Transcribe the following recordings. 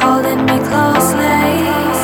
Holding me closely.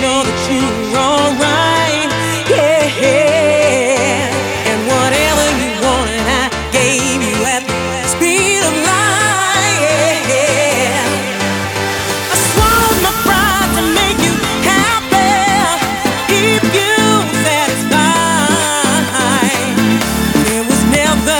show that you're alright, yeah. And whatever you wanted, I gave you at the speed of light, yeah. I swallowed my pride to make you happy, keep you satisfied. It was never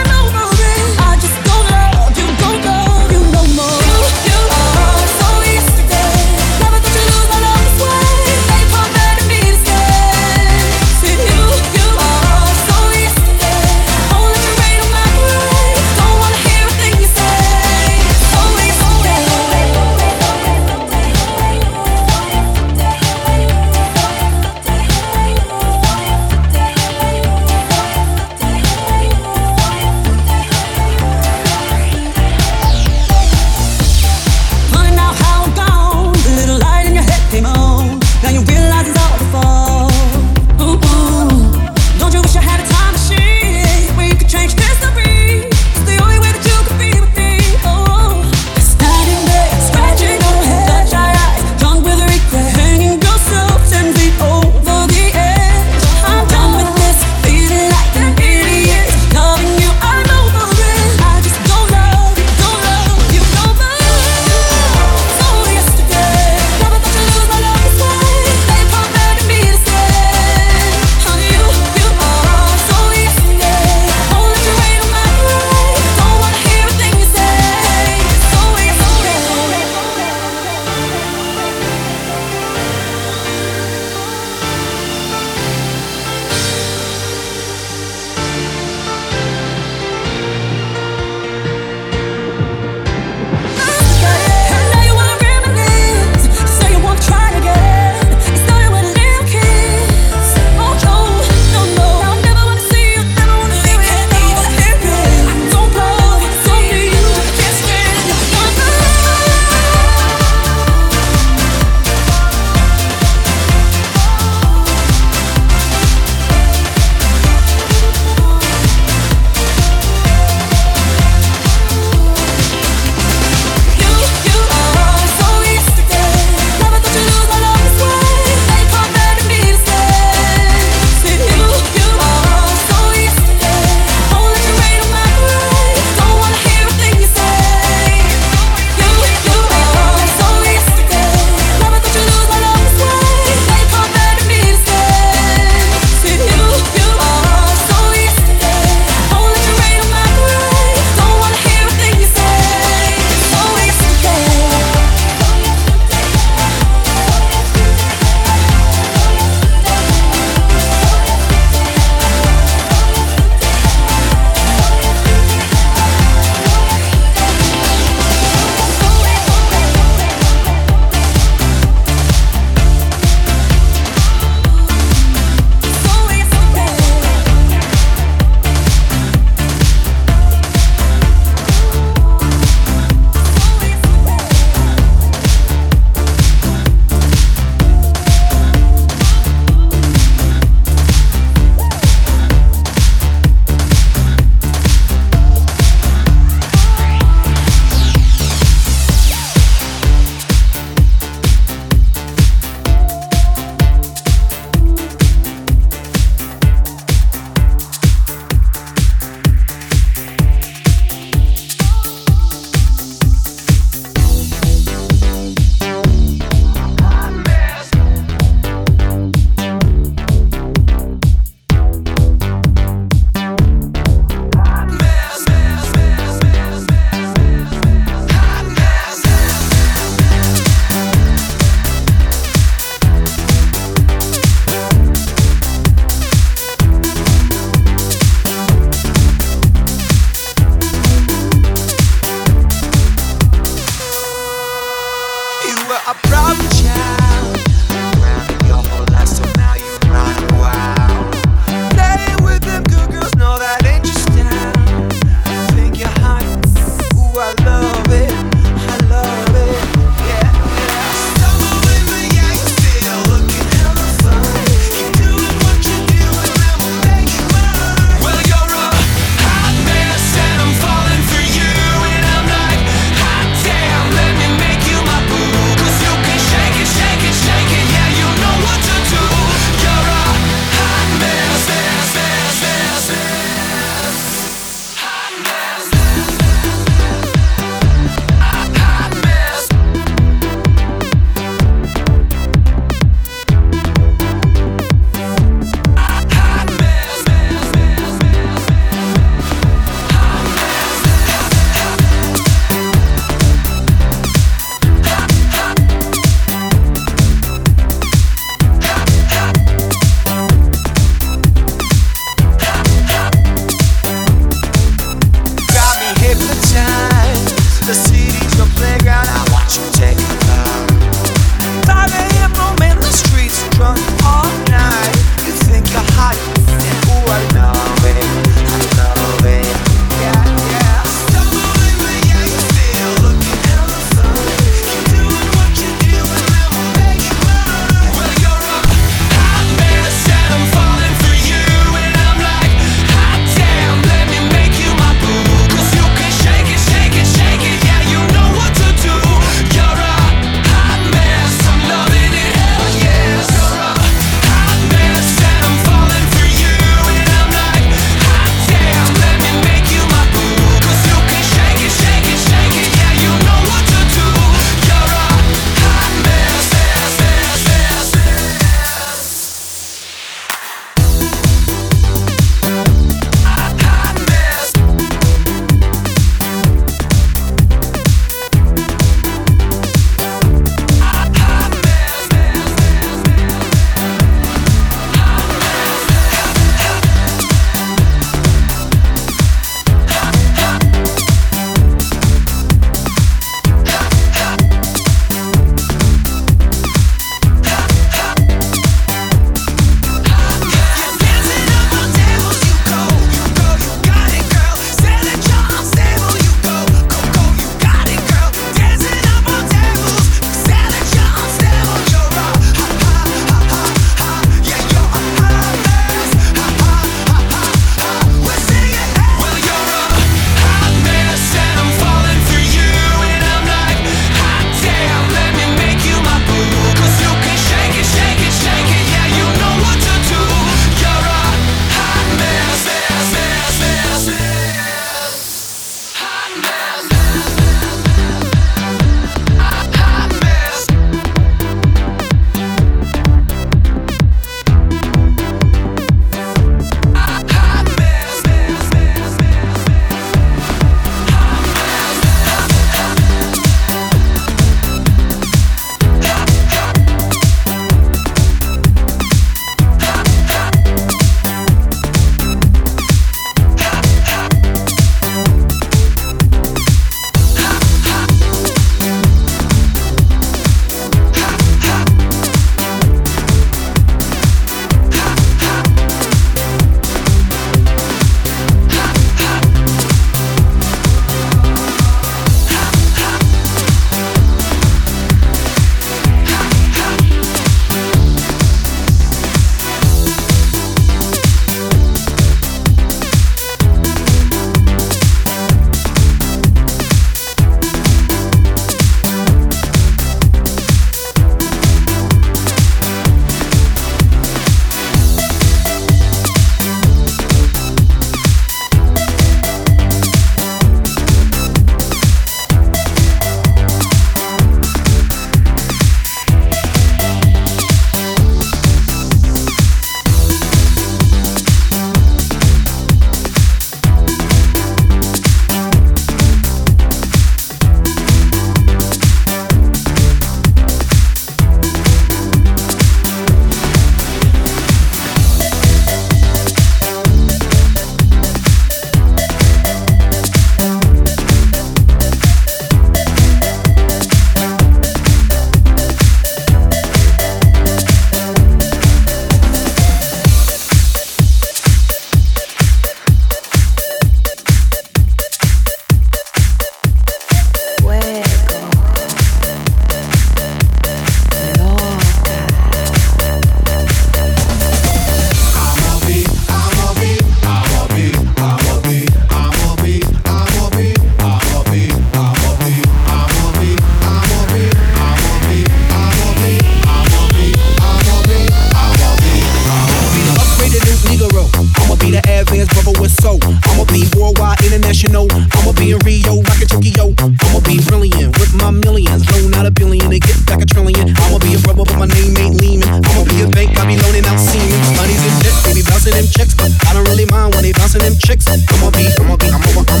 I'ma be worldwide, international. I'ma be in Rio, rockin' Tokyo. I'ma be brilliant with my millions. Loan out a billion to get back a trillion. I'ma be a brother, but my name ain't Lehman. I'ma be a bank, I be loaning out semen. Money's in debt, they be bouncing them checks. I don't really mind when they bouncing them chicks. I'ma be rich, baby.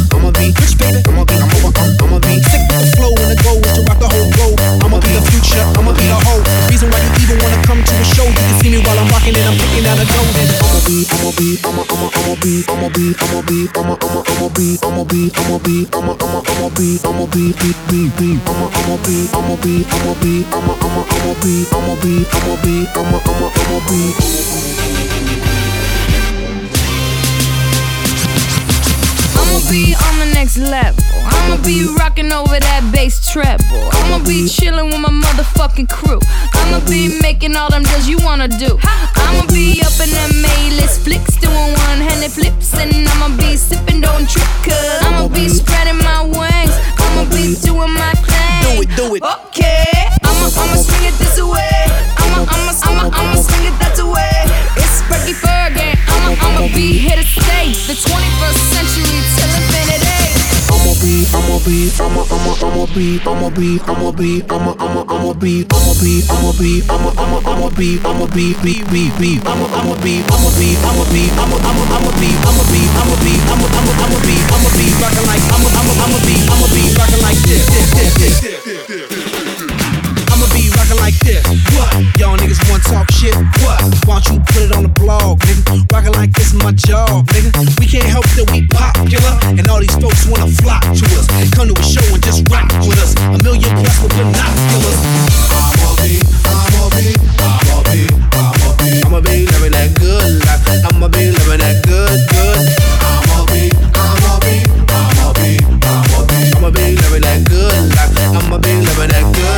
I'ma be sick with the flow, and the goal is to rock the whole globe. I'ma be the future, I'ma be the whole. The reason why you even wanna come to a show, you can see me while I'm rocking and I'm picking out a clothing. I'ma be on the next level. I'ma be rocking over that bass treble. I'ma be chilling with my motherfucking crew. I'ma be making all them deals you wanna do. I'ma be up in them A-list flicks, doing one-handed flips, and I'ma be sipping, don't trip, 'cause I'ma be spreading my wings. I'ma be doing my thing. Do it. Okay. I'ma swing it this away. I'ma swing it that away. It's Fergie Fergie. I'ma be here to stay. The 21st century till infinity. I'ma be rockin' like this. What? Y'all niggas wanna talk shit? What? Why don't you put it on the blog, nigga? Rockin' like this is my job, nigga. We can't help that we popular, and all these folks wanna flock to us. Come to a show and just rock with us. A million plus, but we're not killers. I'ma be living that good life. I'ma be living that good. I'ma be living that good life. I'ma be living that good.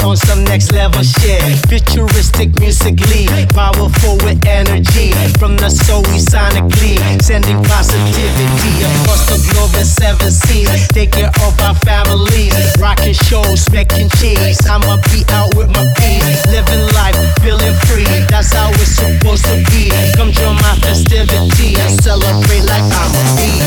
On some next level shit, futuristic musically, powerful with energy. From the soul we sonically sending positivity across the globe and 7 seas. Taking off our families, rocking shows, making cheese. I'ma be out with my peas, living life, feeling free. That's how it's supposed to be. Come join my festivity and celebrate like I'ma be.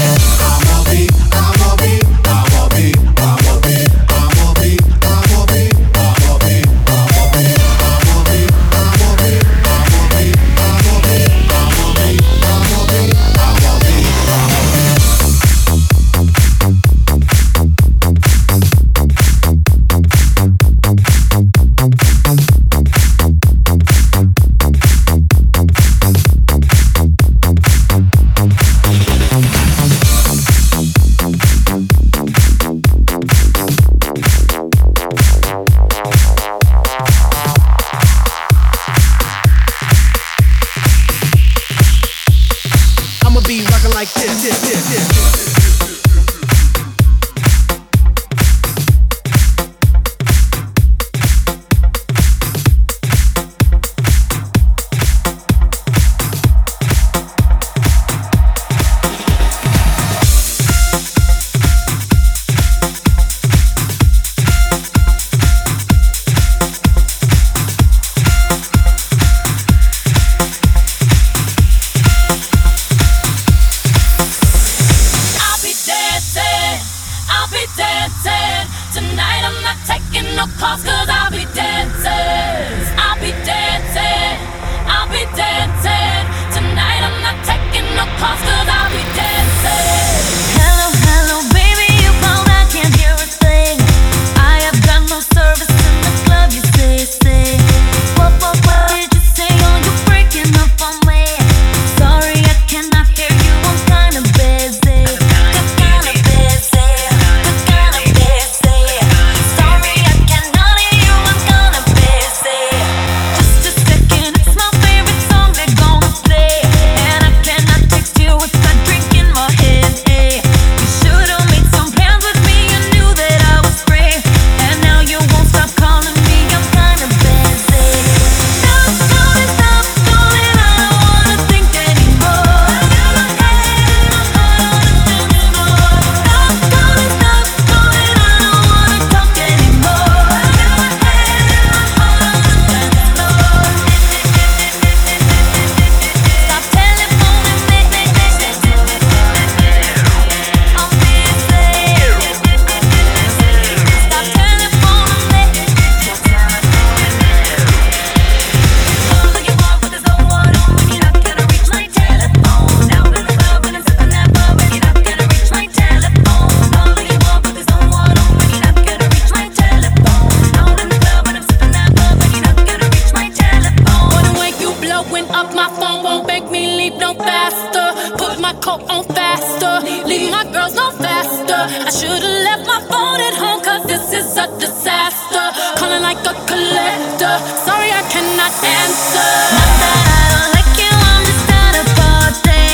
hold on faster. Leave my girls on faster. I should've left my phone at home, cause this is a disaster. Calling like a collector. Sorry, I cannot answer. My bad, like you understand a party.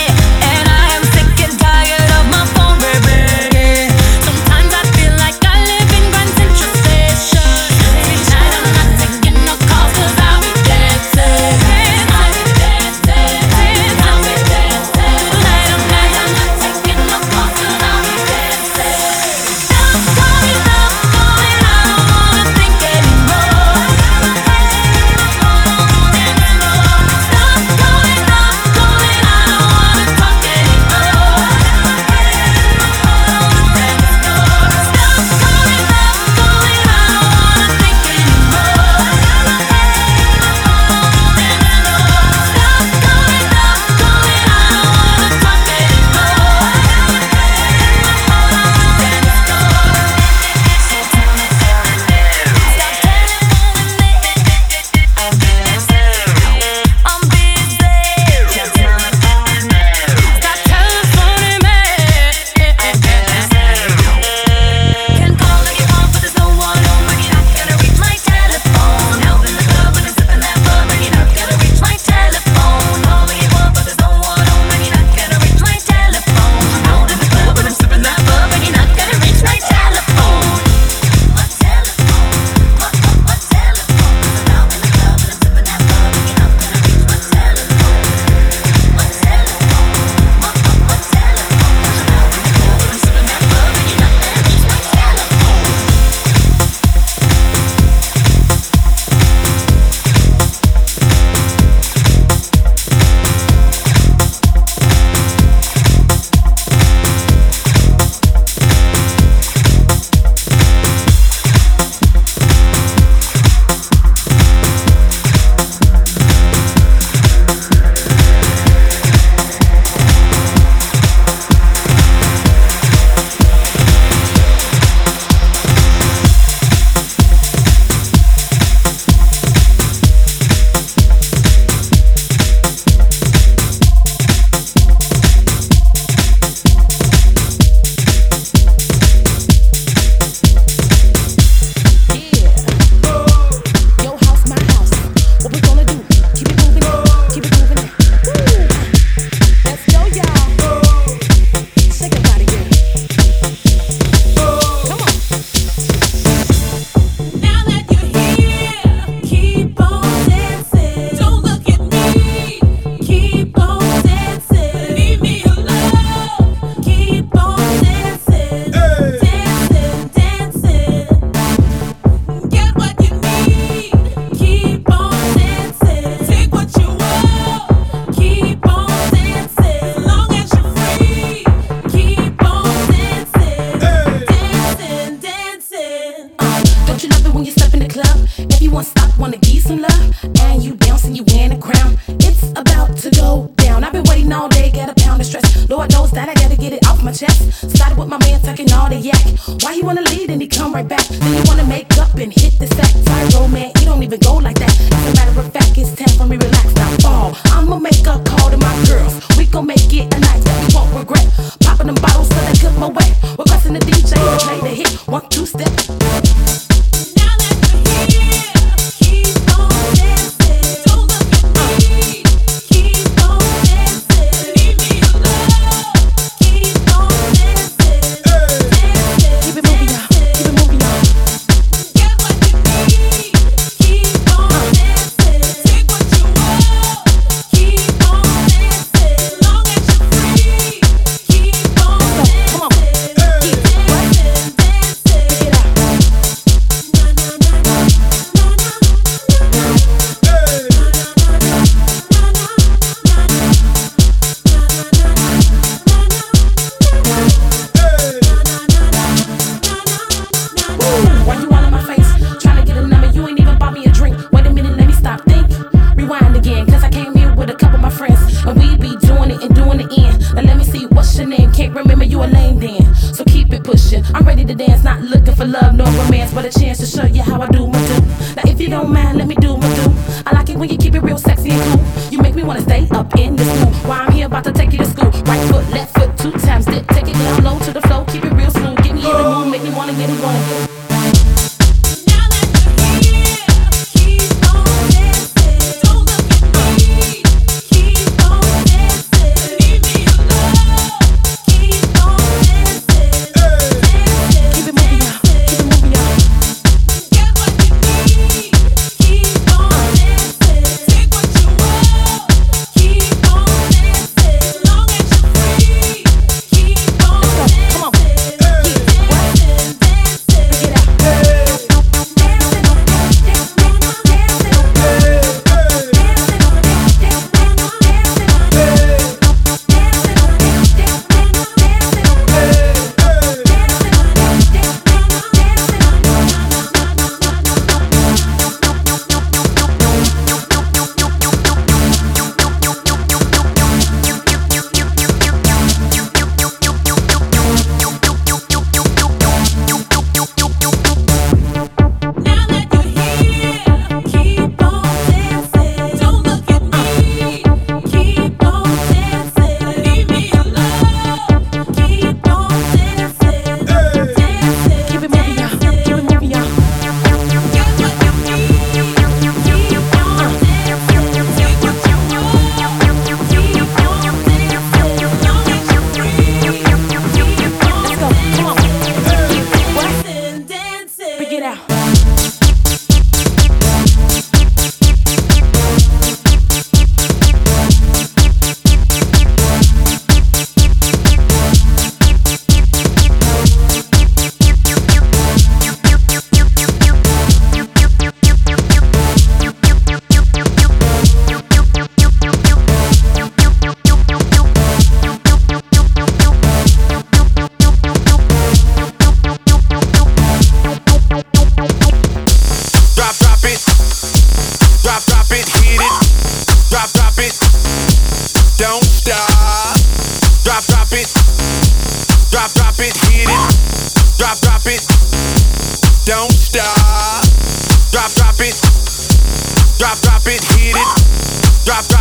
And I am sick and tired of my phone, baby. Sometimes I feel like I live in Grand Central Station. Tonight I'm not taking no calls, cause I'll be dancing. When you keep it real sexy and cool, you make me wanna stay up in this room. While I'm here about to take you to school, right foot, left foot.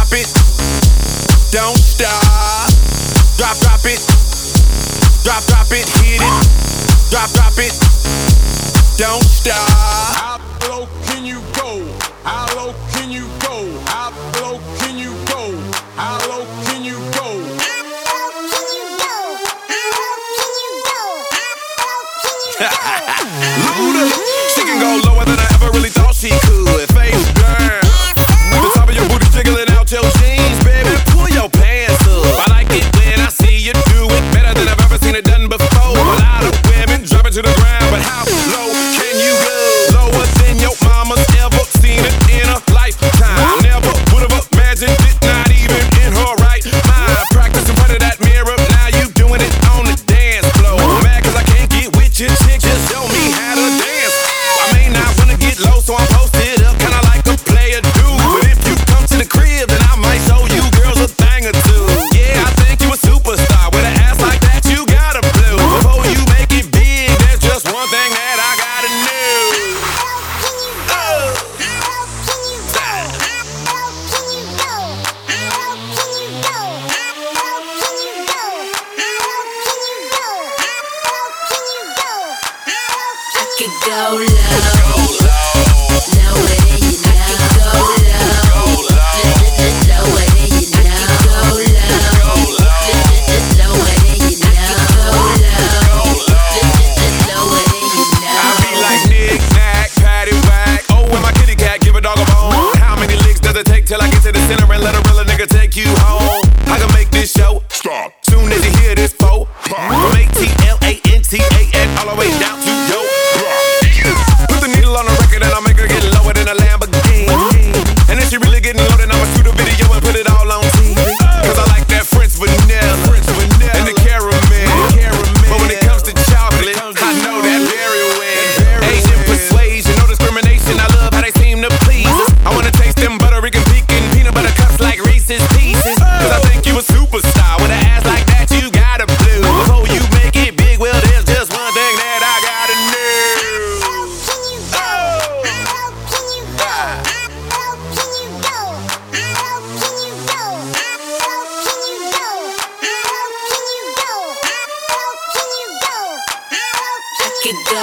drop it, don't stop. Drop it, drop it, hit it. Drop it, don't stop. How low can you go? How low can you go? How low can you go? How low can you go? How low can you go? How low can you go? How low can you go? Luda, she can go lower than I ever really thought she could. Face down, with the top of your booty jiggling out your jeans, baby, pull your pants up. I like it when I see you do it better than I've ever seen it done before. A lot of women drop it to the ground, but how low can you go? Lower than your mama's ever seen it in a lifetime. Never would've imagined it, not even in her right mind. Practice in front of that mirror, now you doing it on the dance floor. Mad cause I can't get with your chick, just show me how to dance. I may not wanna get low, so I'm posted up, kinda like a player do. But if you come to the crib, then I might show you girls a thing or two. Yeah, I think you a superstar, with an ass like that you gotta blow. Before you make it big, there's just one thing that I gotta know.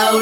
Go low.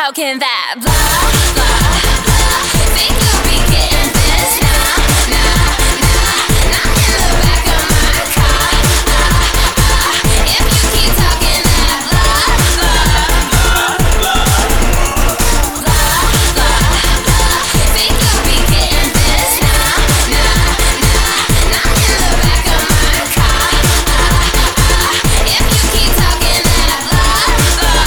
how can that blah, blah, blah, think you'll be getting this? Nah, nah, nah, not in the back of my car. If you keep talking that blah, blah, blah, blah, blah, blah, blah, think you'll be getting this? Nah, nah, nah, not in the back of my car. If you keep talking that blah, blah, blah, blah.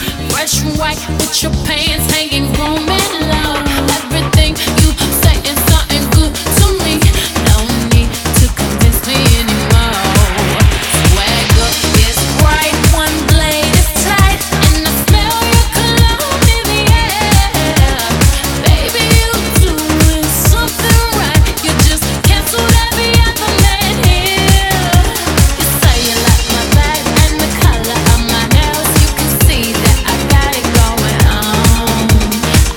jeans, fresh and white, with your pants hanging, roaming low. Everything you say is something good to me. No need to convince me anymore. Swagger is bright, one blade is tight, and I smell your cologne in the air. Baby, you're doing something right. You just canceled every other man here. You say you like my vibe and the color of my hair. You can see that I got it going on.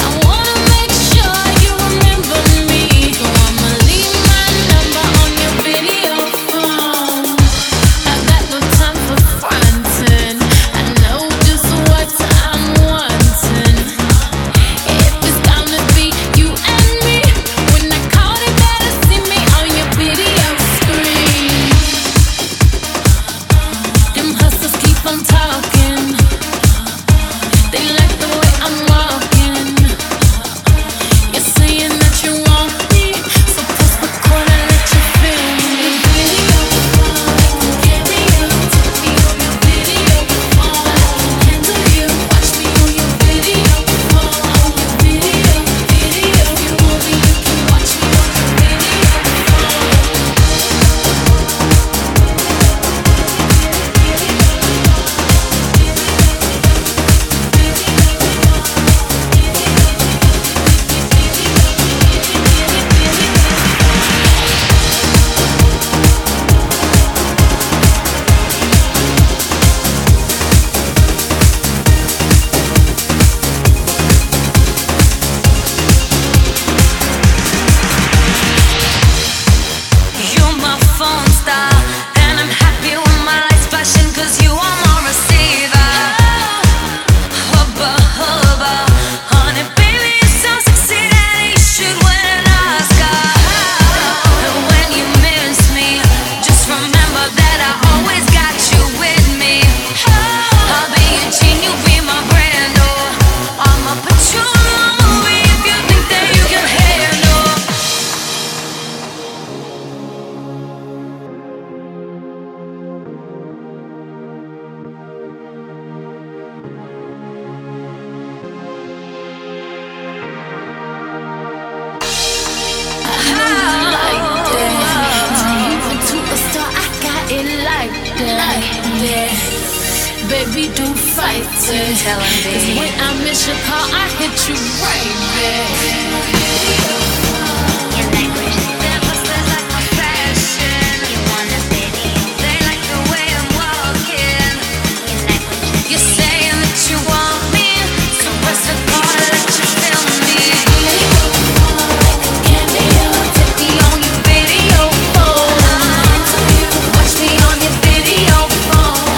I wanna make sure you remember me, so I'ma leave my number on your video phone. I got no time for frontin'. I know just what I'm wanting. If it's gonna be you and me, when I call, they better see me on your video screen. Them hustlers keep on talking. They like the way I'm walking. You're saying that you want me, so press record and let you feel me. Video phone, I can carry you. Take me on your video phone, I can handle you. Watch me on your video phone, on your video. If you want me, you can watch me on your video phone. You're my phone star, and I'm happy with my lights flashing, cause you are my receiver. Hubba hubba, honey, baby, you're so sexy that you should win an Oscar. And when you miss me, just remember that I always got you with me. I'll be your Jean, you'll be my Brando. I'ma put you in my movie if you think that you can handle. Even to the star, I got it like that. Baby, don't fight it. Cause when I miss your call, I hit you right back. Your language never says like my fashion. You wanna baby, they like the way I'm walking. Your language, you're saying that you want me, so press the card and let you feel me. Take me on your video phone. Watch me on your video phone.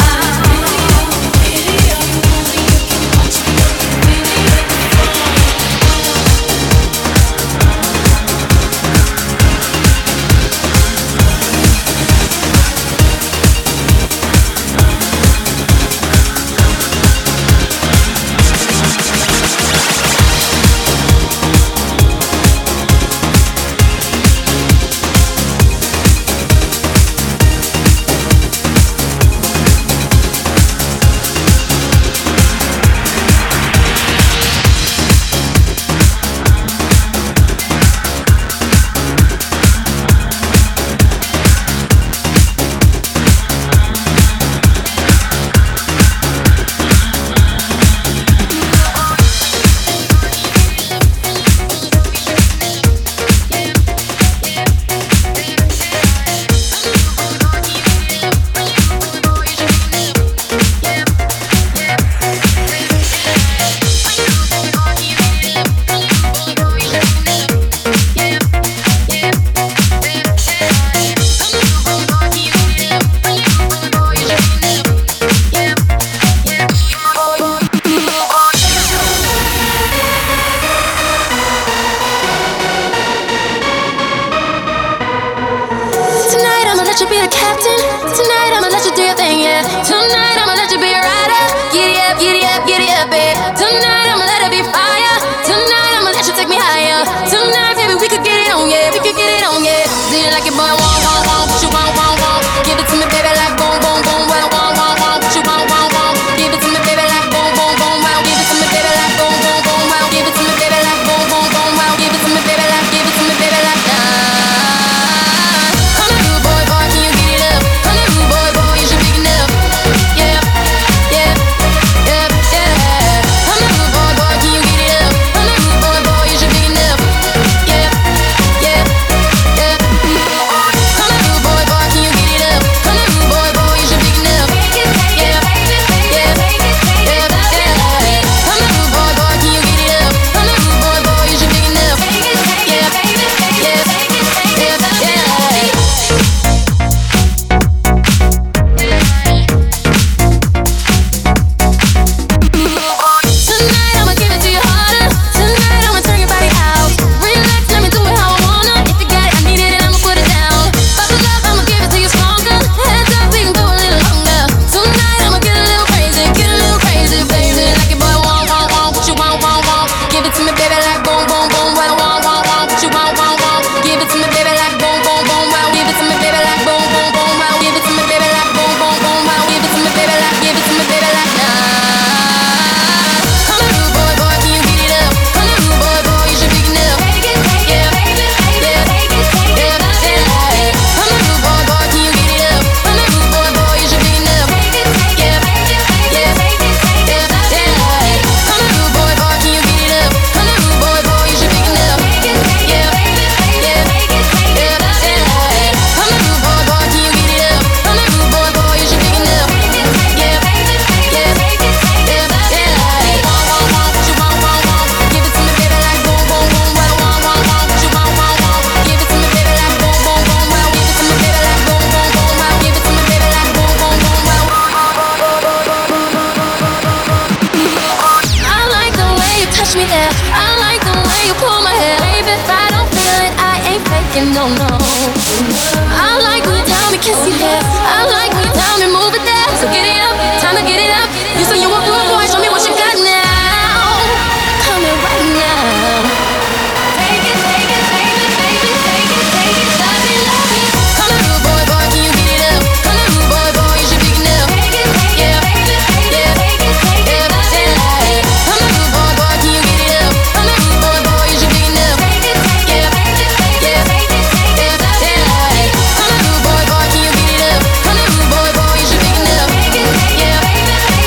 yeah. I like the way you pull my hair, baby. If I don't feel it, I ain't faking, no, no. I like when you down to kiss your hair. I like when you down to move it there. So get it up, time to get it up. You say you want good boy, show me what you got now. Coming right now. Take it, take it, take it, take it, take it, take it. Love me, love me. Come here, rude boy, boy, can you get it up? Come here, rude boy, boy, you should be getting up. Take it, take it, take it, take it, take it, take it. Love me, love me. Come here, rude boy, boy, can you get it up? Come here, rude boy, boy, you should be getting up. Take it, take it, take it, take it, take it, take it. Love me, love me. Come here, rude boy, boy, can you get it up? Come here, rude boy, boy, you should be getting up. Take it, take it, take it, take it.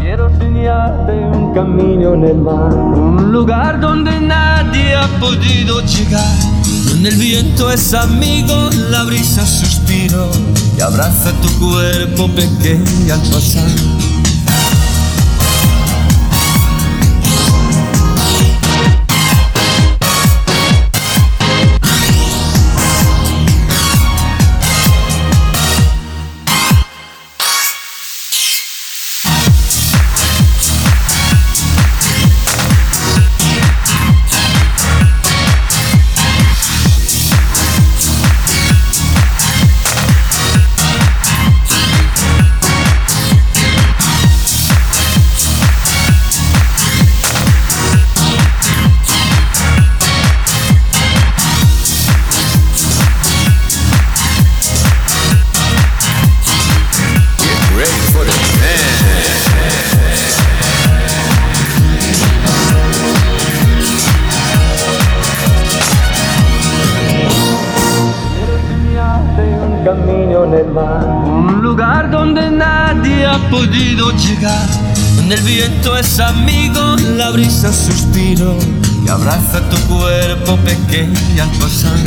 Quiero segnarte un cammino nel mare, un lugar donde nadie ha podido llegar, donde el viento es amigo, la brisa suspiro y abraza tu cuerpo pequeño al pasar. Un lugar donde nadie ha podido llegar, donde el viento es amigo, la brisa suspiro y abraza tu cuerpo pequeño al pasar.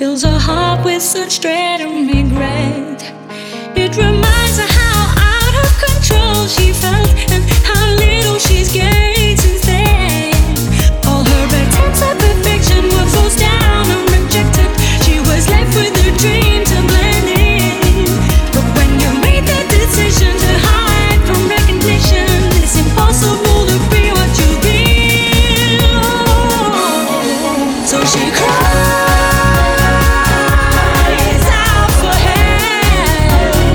fills her heart with such dread and regret. It reminds her how out of control she felt and how little she's gained since then. All her attempts at perfection were forced down and rejected. She was left with her dream to blend in. But when you made that decision to hide from recognition, it's impossible to be what you feel. So she cried. Out for help.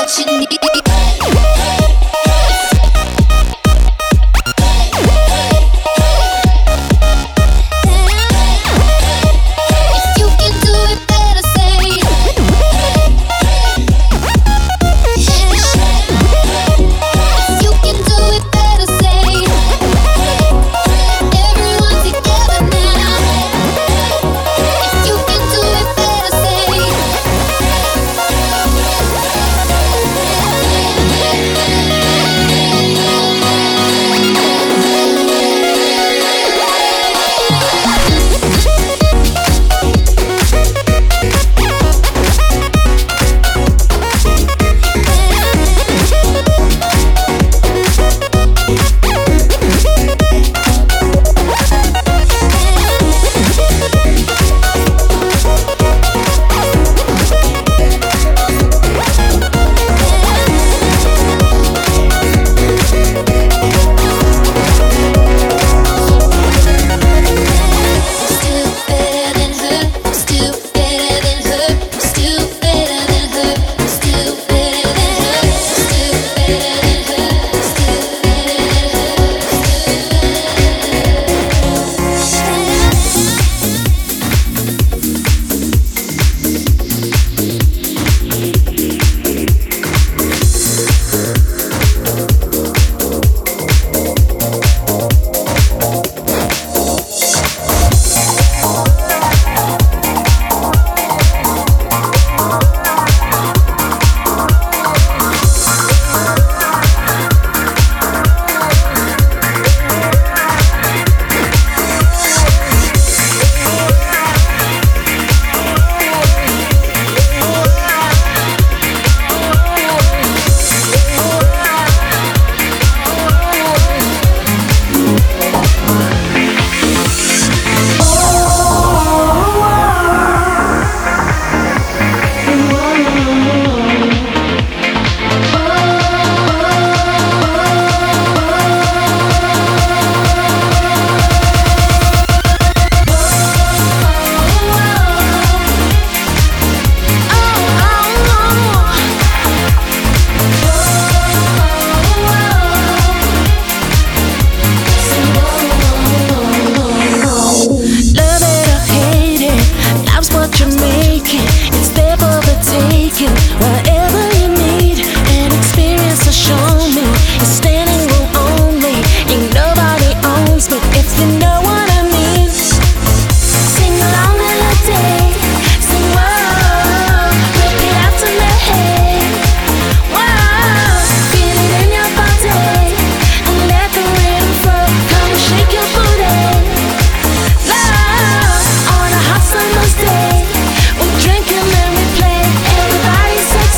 what you need. We're drinking and we play. Everybody's